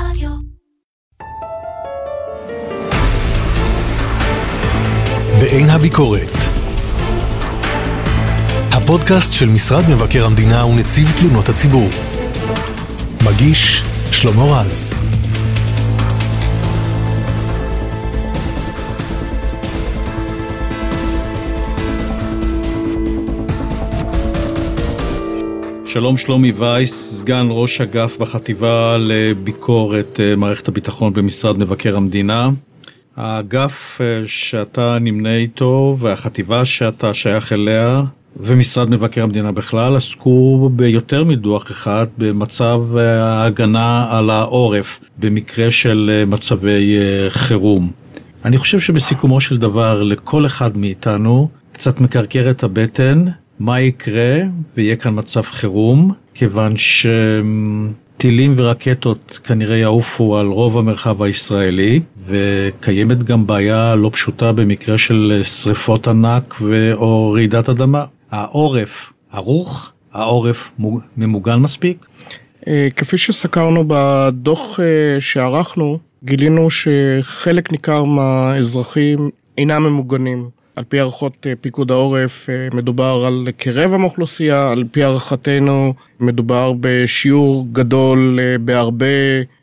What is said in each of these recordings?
רדיו. בעין הביקורת, הפודקאסט של משרד מבקר המדינה ונציב תלונות הציבור. מגיש שלמה רז. שלום, שלומי וייס, סגן ראש אגף בחטיבה לביקורת מערכת הביטחון במשרד מבקר המדינה. האגף שאתה נמנה איתו והחטיבה שאתה שייך אליה ומשרד מבקר המדינה בכלל עסקו ביותר מדוח אחד במצב ההגנה על העורף במקרה של מצבי חירום. אני חושב שבסיכומו של דבר לכל אחד מאיתנו קצת מקרקר את הבטן מה יקרה ויהיה כאן מצב חירום, כיוון שטילים ורקטות כנראה יעופו על רוב המרחב הישראלי, וקיימת גם בעיה לא פשוטה במקרה של שריפות ענק או רעידת אדמה. העורף ערוך, העורף ממוגן מספיק. כפי שסקרנו בדוח שערכנו, גילינו שחלק ניכר מהאזרחים אינם ממוגנים. על פי הערכות פיקוד העורף מדובר על כרבע מאוכלוסייה, על פי הערכתנו מדובר בשיעור גדול בהרבה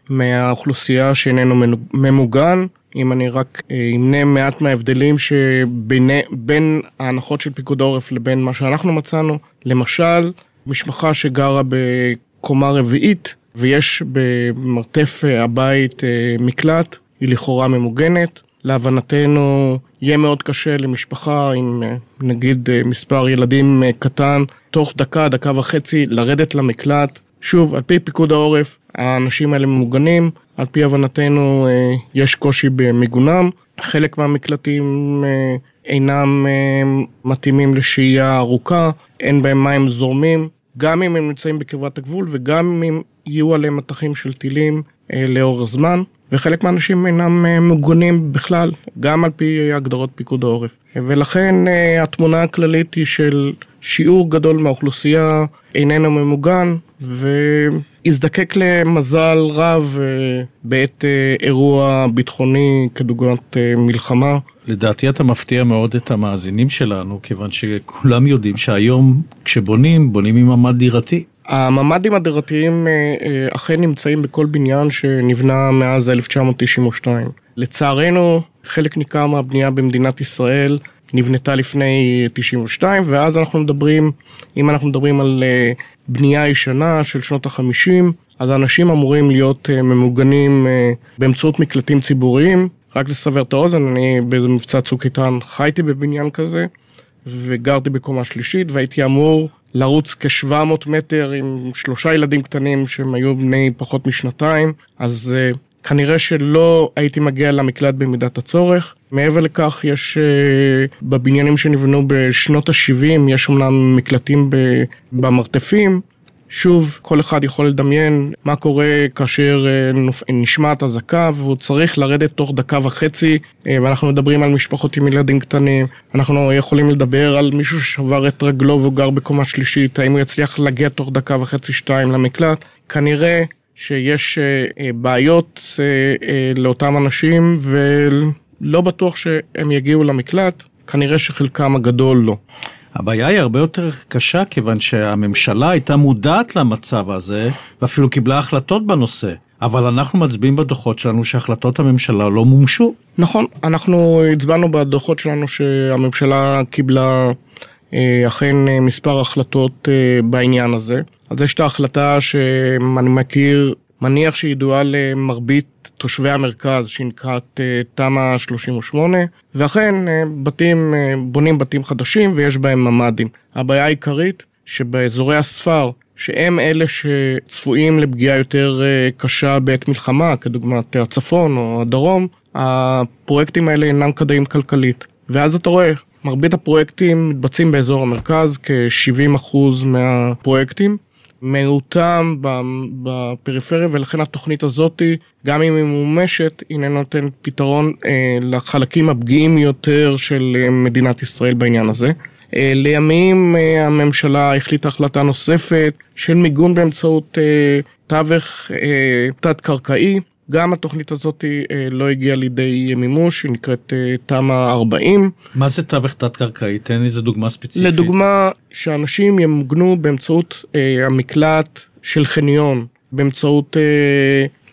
מהאוכלוסייה שאיננו ממוגן. אם אני רק אמנה מעט מההבדלים שבין ההנחות של פיקוד העורף לבין מה שאנחנו מצאנו, למשל משפחה שגרה בקומה רביעית ויש במרתף הבית מקלט, היא לכאורה ממוגנת. להבנתנו יהיה מאוד קשה למשפחה עם נגיד מספר ילדים קטן, תוך דקה וחצי לרדת למקלט. שוב, על פי פיקוד העורף, האנשים האלה ממוגנים, על פי הבנתנו יש קושי במיגונם, חלק מהמקלטים אינם מתאימים לשהייה ארוכה, אין בהם מים זורמים, גם אם הם נמצאים בקרבת הגבול וגם אם יהיו עליהם מתחים של טילים לאור הזמן, וחלק מהאנשים אינם מוגנים בכלל, גם על פי הגדרות פיקוד העורף. ולכן התמונה הכללית היא של שיעור גדול מהאוכלוסייה איננו ממוגן, והזדקק למזל רב בעת אירוע ביטחוני כדוגמת מלחמה. לדעתי אתה מפתיע מאוד את המאזינים שלנו, כיוון שכולם יודעים שהיום כשבונים, בונים עם ממ"ד דירתי. הממדים הדירתיים אכן נמצאים בכל בניין שנבנה מאז 1992. לצערנו, חלק ניכר מהבנייה במדינת ישראל נבנתה לפני 92, ואז אנחנו מדברים, אם אנחנו מדברים על בנייה ישנה של שנות ה-50, אז האנשים אמורים להיות ממוגנים באמצעות מקלטים ציבוריים. רק לסבר את האוזן, אני במבצע צוק איתן חייתי בבניין כזה, וגרתי בקומה שלישית, והייתי אמור לרוץ כ-700 מטר עם 3 ילדים קטנים שהם היו בני פחות משנתיים, אז כנראה שלא הייתי מגיע למקלט במידת הצורך. מעבר לכך, יש בבניינים שנבנו בשנות ה-70, יש אומנם מקלטים במרתפים. שוב, כל אחד יכול לדמיין מה קורה כאשר נשמעת אזעקה, והוא צריך לרדת תוך 1.5 דקות, ואנחנו מדברים על משפחות עם ילדים קטנים, אנחנו יכולים לדבר על מישהו ששבר את רגלו והוא גר בקומה שלישית, האם הוא יצליח להגיע תוך 1.5-2 דקות למקלט. כנראה שיש בעיות לאותם אנשים, ולא בטוח שהם יגיעו למקלט, כנראה שחלקם הגדול לא. הבעיה היא הרבה יותר קשה, כיוון שהממשלה הייתה מודעת למצב הזה, ואפילו קיבלה החלטות בנושא. אבל אנחנו מצביעים בדוחות שלנו שהחלטות הממשלה לא מומשו. נכון, אנחנו הצבענו בדוחות שלנו שהממשלה קיבלה אכן מספר החלטות בעניין הזה. אז יש את ההחלטה שאני מניח שהיא ידועה למרבית תושבי המרכז, שנקראת תמ"א 38, ואכן בונים בתים חדשים ויש בהם ממ"דים. הבעיה העיקרית שבאזורי הספר, שהם אלה שצפויים לפגיעה יותר קשה בעת מלחמה, כדוגמת הצפון או הדרום, הפרויקטים האלה אינם כדאיים כלכלית. ואז אתה רואה, מרבית הפרויקטים מתבצעים באזור המרכז, כ-70% מהפרויקטים, מיעוטם בפריפריה, ולכן התוכנית הזאת, גם אם היא מומשת, היא נותן פתרון לחלקים הפגיעים יותר של מדינת ישראל בעניין הזה. לימים הממשלה החליטה החלטה נוספת של מיגון באמצעות תווך תת-קרקעי. גם התוכנית הזאת לא הגיעה לידי מימוש, היא נקראת תמ"א 40. מה זה תווך תת-קרקעי? תן לי איזו דוגמה ספציפית. לדוגמה, שאנשים ימוגנו באמצעות המקלט של חניון, באמצעות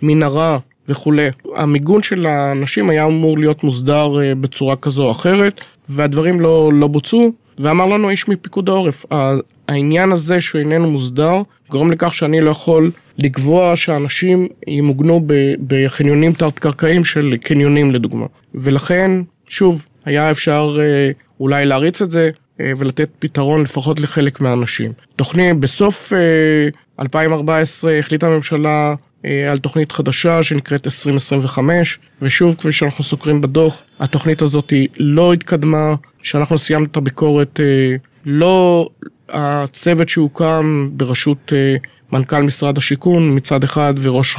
מנהרה וכו'. המיגון של האנשים היה אמור להיות מוסדר בצורה כזו או אחרת, והדברים לא בוצעו, ואמר לנו איש מפיקוד העורף, העניין הזה שאיננו מוסדר, גורם לכך שאני לא יכול לקבוע שאנשים ימוגנו בחניונים תת-קרקעיים של קניונים לדוגמה. ולכן, שוב, היה אפשר אולי להריץ את זה, ולתת פתרון לפחות לחלק מהאנשים. בסוף 2014 החליטה הממשלה על תוכנית חדשה שנקראת 2025, ושוב, כפי שאנחנו סוקרים בדוח, התוכנית הזאת לא התקדמה, שאנחנו סיימנו את הביקורת, לא הצוות שהוקם בראשות מנכ"ל משרד השיכון מצד אחד, וראש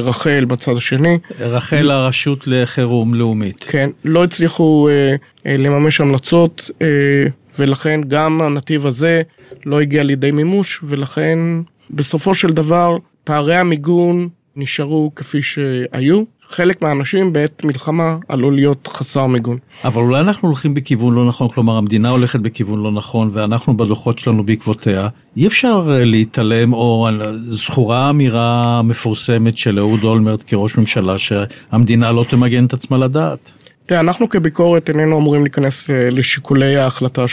רחל בצד השני. רחל הרשות לחירום לאומית. כן, לא הצליחו לממש המלצות, ולכן גם הנתיב הזה לא הגיע לידי מימוש, ולכן בסופו של דבר פערי המיגון נשארו כפי שהיו. חלק מהאנשים בעת מלחמה עלול להיות חסר מיגון. אבל אולי אנחנו הולכים בכיוון לא נכון, כלומר המדינה הולכת בכיוון לא נכון, ואנחנו בדוחות שלנו בעקבותיה, אי אפשר להתעלם, או זכורה אמירה מפורסמת של אהוד אולמרט כראש ממשלה, שהמדינה לא תמגן את עצמה לדעת. תראה, אנחנו כביקורת איננו אמורים להיכנס לשיקולי ההחלטה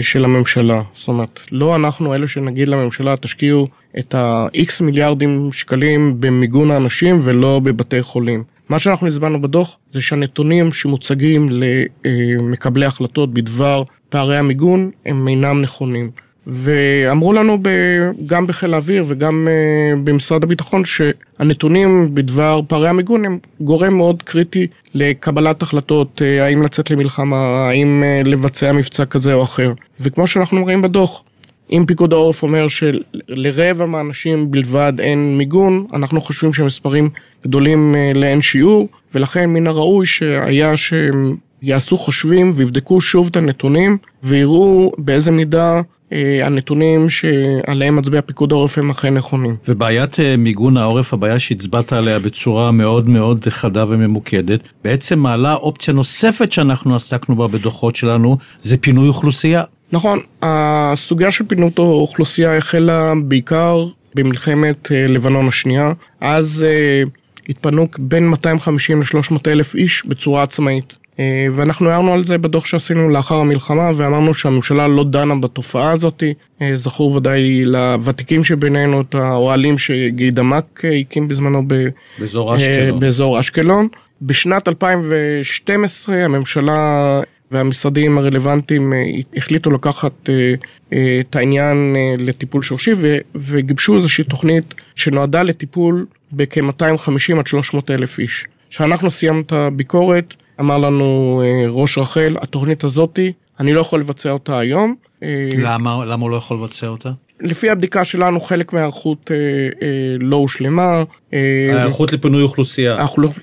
של הממשלה. זאת אומרת, לא אנחנו אלה שנגיד לממשלה, תשקיעו את ה-X מיליארדים שקלים במיגון האנשים ולא בבתי חולים. מה שאנחנו הצבענו בדוח זה שהנתונים שמוצגים למקבלי החלטות בדבר פערי המיגון הם אינם נכונים. ואמרו לנו גם בחיל האוויר וגם במשרד הביטחון שהנתונים בדבר פערי המיגון הם גורם מאוד קריטי לקבלת החלטות, האם לצאת למלחמה, האם לבצע מבצע כזה או אחר. וכמו שאנחנו רואים בדוח, אם פיקוד העורף אומר שלרבע מהאנשים בלבד אין מיגון, אנחנו חושבים שמספרים גדולים לאין שיעור, ולכן מן הראוי שהיה שהם יעשו חושבים ויבדקו שוב את הנתונים ויראו באיזה מידה הנתונים שעליהם מצביע פיקוד העורף הם אכן נכונים. ובעיית מיגון העורף, הבעיה שהצבעת עליה בצורה מאוד מאוד חדה וממוקדת, בעצם מעלה אופציה נוספת שאנחנו עסקנו בה בדוחות שלנו, זה פינוי אוכלוסייה. נכון, הסוגיה של פינוי אוכלוסייה החלה בעיקר במלחמת לבנון השנייה, אז התפנו בין 250 ל-300 אלף איש בצורה עצמאית. ואנחנו הערנו על זה בדוח שעשינו לאחר המלחמה, ואמרנו שהממשלה לא דנה בתופעה הזאת. זכור ודאי לוותיקים שבינינו את האוהלים שגיד עמק הקים בזמנו באזור אשקלון. בשנת 2012 הממשלה והמשרדים הרלוונטיים החליטו לקחת את העניין לטיפול שורשי, וגיבשו איזושהי תוכנית שנועדה לטיפול בכ-250 עד 300 אלף איש. כשאנחנו סיימנו את הביקורת, אמר לנו ראש רחל, התוכנית הזאת, אני לא יכול לבצע אותה היום. למה הוא לא יכול לבצע אותה? לפי הבדיקה שלנו, חלק מהערכות לא הושלמה. הערכות לפינוי אוכלוסייה.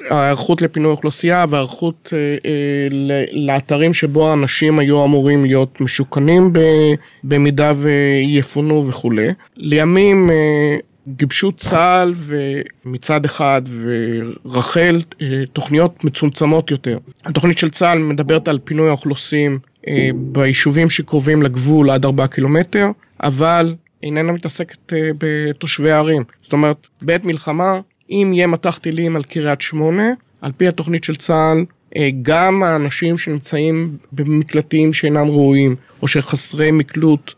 הערכות לפינוי אוכלוסייה, והערכות לאתרים שבו האנשים היו אמורים להיות משוכנים במידה ויפונו וכו'. לימים גיבשו צה"ל מצד אחד ורחל תוכניות מצומצמות יותר. התוכנית של צה"ל מדברת על פינוי האוכלוסים ביישובים שקרובים לגבול עד 4 קילומטר, אבל איננה מתעסקת בתושבי הערים. זאת אומרת, בעת מלחמה, אם יהיה מתח טילים על קריית 8, על פי התוכנית של צה"ל, גם האנשים שנמצאים במקלטים שאינם ראויים או שחסרי מקלוט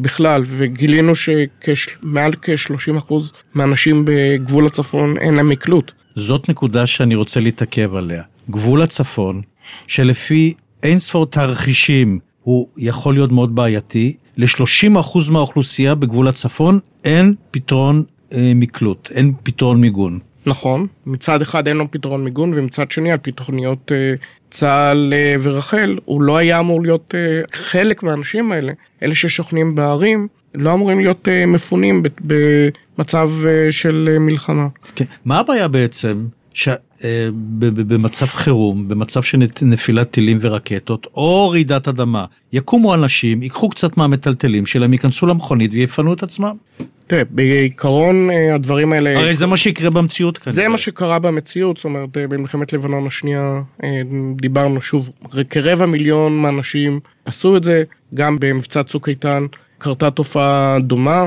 בכלל, וגילינו שמעל כ-30% מהאנשים בגבול הצפון אין להם מקלוט. זאת נקודה שאני רוצה להתעכב עליה. גבול הצפון, שלפי אין ספור תרחישים, הוא יכול להיות מאוד בעייתי, ל-30% מהאוכלוסייה בגבול הצפון אין פתרון מקלוט, אין פתרון מיגון. נכון, מצד אחד אין לו פתרון מיגון, ומצד שני על פי תוכניות צה"ל ורחל, הוא לא היה אמור להיות חלק מהאנשים האלה, אלה ששוכנים בערים, לא אמורים להיות מפונים במצב של מלחמה. כן. מה הבעיה בעצם? במצב חירום, במצב של נפילת טילים ורקטות, או רעידת אדמה, יקומו אנשים, ייקחו קצת מהמטלטלים שלהם, ייכנסו למכונית ויפנו את עצמם? תראה, בעיקרון הדברים האלה... הרי זה מה שיקרה במציאות כאן. זה מה שקרה במציאות, זאת אומרת, במלחמת לבנון השנייה דיברנו שוב, כרבע מיליון מהאנשים עשו את זה, גם במבצע צוק איתן, קרתה תופעה דומה,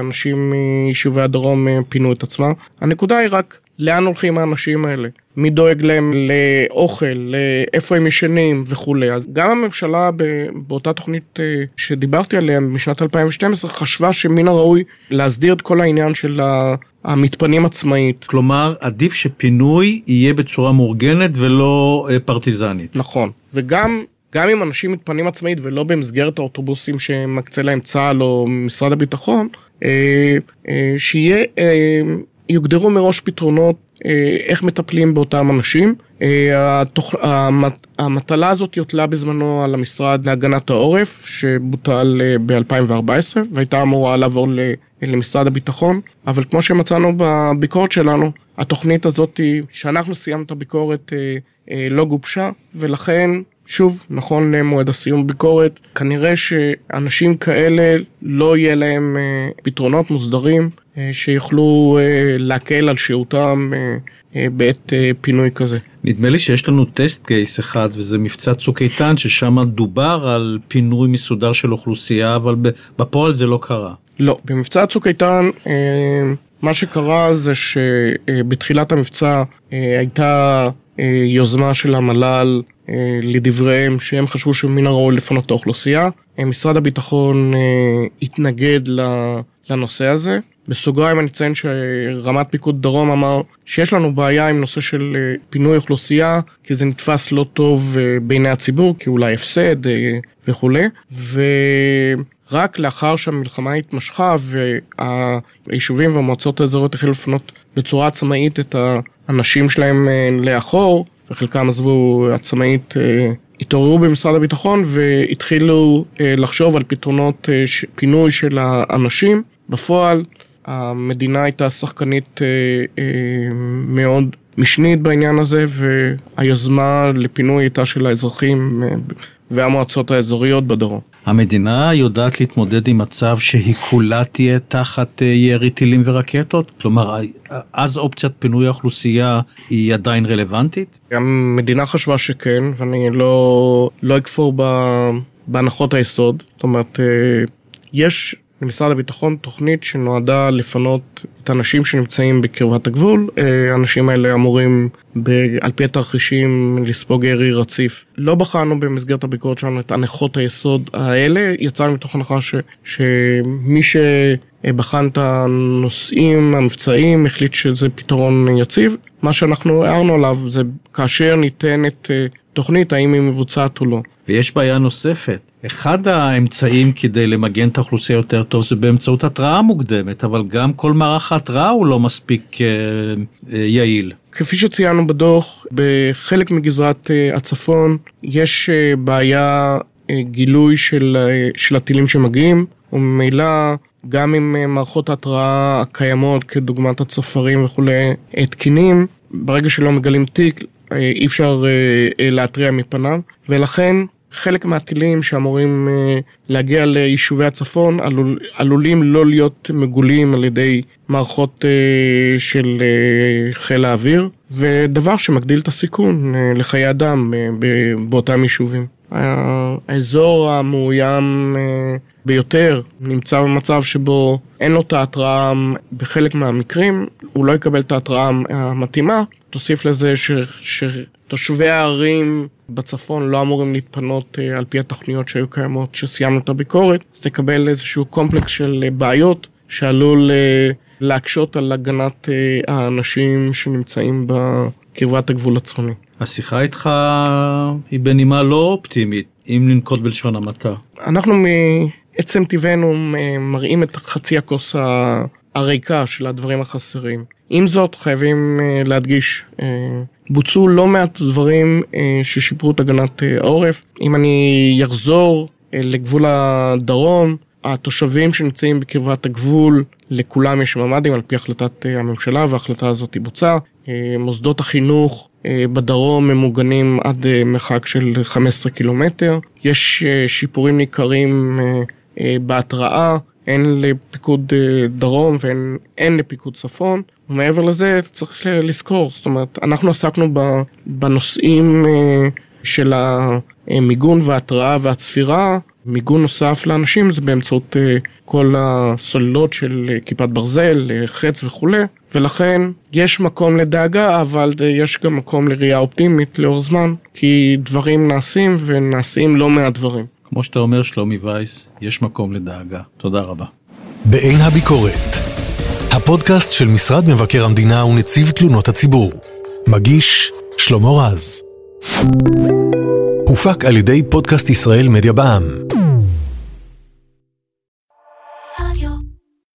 אנשים מיישובי הדרום פינו את עצמם. הנקודה היא רק לאן הולכים האנשים האלה, מי דואג להם לאוכל, לאיפה הם ישנים וכו'. אז גם הממשלה באותה תוכנית שדיברתי עליה משנת 2012 חשבה שמן הראוי להסדיר את כל העניין של המתפנים עצמאית. כלומר, עדיף שפינוי יהיה בצורה מאורגנת ולא פרטיזנית. נכון, וגם... גם אם אנשים מתפנים עצמאית ולא במסגרת האוטובוסים שמקצה להם צה"ל או משרד הביטחון, שיהיה, יוגדרו מראש פתרונות איך מטפלים באותם אנשים. המטלה הזאת יוטלה בזמנו על המשרד להגנת העורף, שבוטל ב-2014, והייתה אמורה לעבור למשרד הביטחון, אבל כמו שמצאנו בביקורת שלנו, התוכנית הזאת, שאנחנו סיימת הביקורת, לא גובשה, ולכן... שוב, נכון למועד הסיום ביקורת, כנראה שאנשים כאלה לא יהיה להם פתרונות מוסדרים שיוכלו להקל על שהותם בעת פינוי כזה. נדמה לי שיש לנו טסט קייס אחד, וזה מבצע צוק איתן, ששם דובר על פינוי מסודר של אוכלוסייה, אבל בפועל זה לא קרה. לא, במבצע צוק איתן... מה שקרה זה שבתחילת המבצע הייתה יוזמה של המל"ל לדבריהם שהם חשבו שמן הראוי לפנות את האוכלוסייה. משרד הביטחון התנגד לנושא הזה. בסוגריים אני אציין שרמת פיקוד דרום אמר שיש לנו בעיה עם נושא של פינוי אוכלוסייה, כי זה נתפס לא טוב בעיני הציבור, כי אולי הפסד וכו'. רק לאחר שהמלחמה התמשכה והיישובים והמועצות האזוריות החלו לפנות בצורה עצמאית את האנשים שלהם לאחור, וחלקם עזבו עצמאית, התעוררו במשרד הביטחון והתחילו לחשוב על פתרונות פינוי של האנשים. בפועל המדינה הייתה שחקנית מאוד משנית בעניין הזה, והיוזמה לפינוי הייתה של האזרחים והמועצות האזוריות בדרום. המדינה יודעת להתמודד עם מצב שהיא כולה תהיה תחת ירי טילים ורקטות? כלומר, אז אופציית פינוי האוכלוסייה היא עדיין רלוונטית? המדינה חשבה שכן, ואני לא אכפור בהנחות היסוד. זאת אומרת, יש למשרד הביטחון תוכנית שנועדה לפנות את האנשים שנמצאים בקרבת הגבול. האנשים האלה אמורים על פי התרחישים לספוג ירי רציף. לא בחנו במסגרת הביקורת שלנו את הנחות היסוד האלה, יצאנו מתוך הנחה שמי שבחן את הנושאים המבצעיים החליט שזה פתרון יציב. מה שאנחנו הערנו עליו זה כאשר ניתנת תוכנית, האם היא מבוצעת או לא. ויש בעיה נוספת. אחד האמצעים כדי למגן את האוכלוסייה יותר טוב זה באמצעות התראה מוקדמת, אבל גם כל מערך ההתראה הוא לא מספיק יעיל. כפי שציינו בדוח, בחלק מגזרת הצפון יש בעיה גילוי של הטילים שמגיעים, וממילא גם עם מערכות ההתראה הקיימות כדוגמת הצופרים וכו' תקינים, ברגע שלא מגלים תיק אי אפשר להתריע מפניו, ולכן חלק מהטילים שאמורים להגיע ליישובי הצפון עלולים לא להיות מגולים על ידי מערכות של חיל האוויר, ודבר שמגדיל את הסיכון לחיי אדם באותם יישובים. האזור המאוים ביותר נמצא במצב שבו אין לו את ההתראה בחלק מהמקרים, הוא לא יקבל את ההתראה המתאימה, תוסיף לזה שתושבי הערים בצפון לא אמורים להתפנות על פי התוכניות שהיו קיימות שסיימנו את הביקורת, אז תקבל איזשהו קומפלקס של בעיות שעלול להקשות על הגנת האנשים שנמצאים בקרבת הגבול הצפוני. השיחה איתך היא בנימה לא אופטימית, אם לנקוט בלשון המעטה. אנחנו מעצם טבענו מראים את חצי הכוס הריקה של הדברים החסרים. עם זאת חייבים להדגיש, בוצעו לא מעט דברים ששיפרו את הגנת העורף. אם אני יחזור לגבול הדרום, התושבים שנמצאים בקרבת הגבול, לכולם יש ממדים על פי החלטת הממשלה, וההחלטה הזאת בוצעה. מוסדות החינוך בדרום ממוגנים עד מרחק של 15 קילומטר. יש שיפורים ניכרים בהתראה, הן לפיקוד דרום והן לפיקוד צפון. ומעבר לזה צריך לזכור, זאת אומרת, אנחנו עסקנו בנושאים של המיגון וההתראה והצפירה. מיגון נוסף לאנשים זה באמצעות כל הסוללות של כיפת ברזל, חץ וכו'. ולכן יש מקום לדאגה, אבל יש גם מקום לראייה אופטימית לאור זמן, כי דברים נעשים ונעשים לא מעט דברים. כמו שאתה אומר, שלומי וייס, יש מקום לדאגה. תודה רבה. בעין הביקורת, הפודקאסט של משרד מבקר המדינה ונציב תלונות הציבור. מגיש שלמה רז. הופק על ידי פודקאסט ישראל מדיה בע"מ.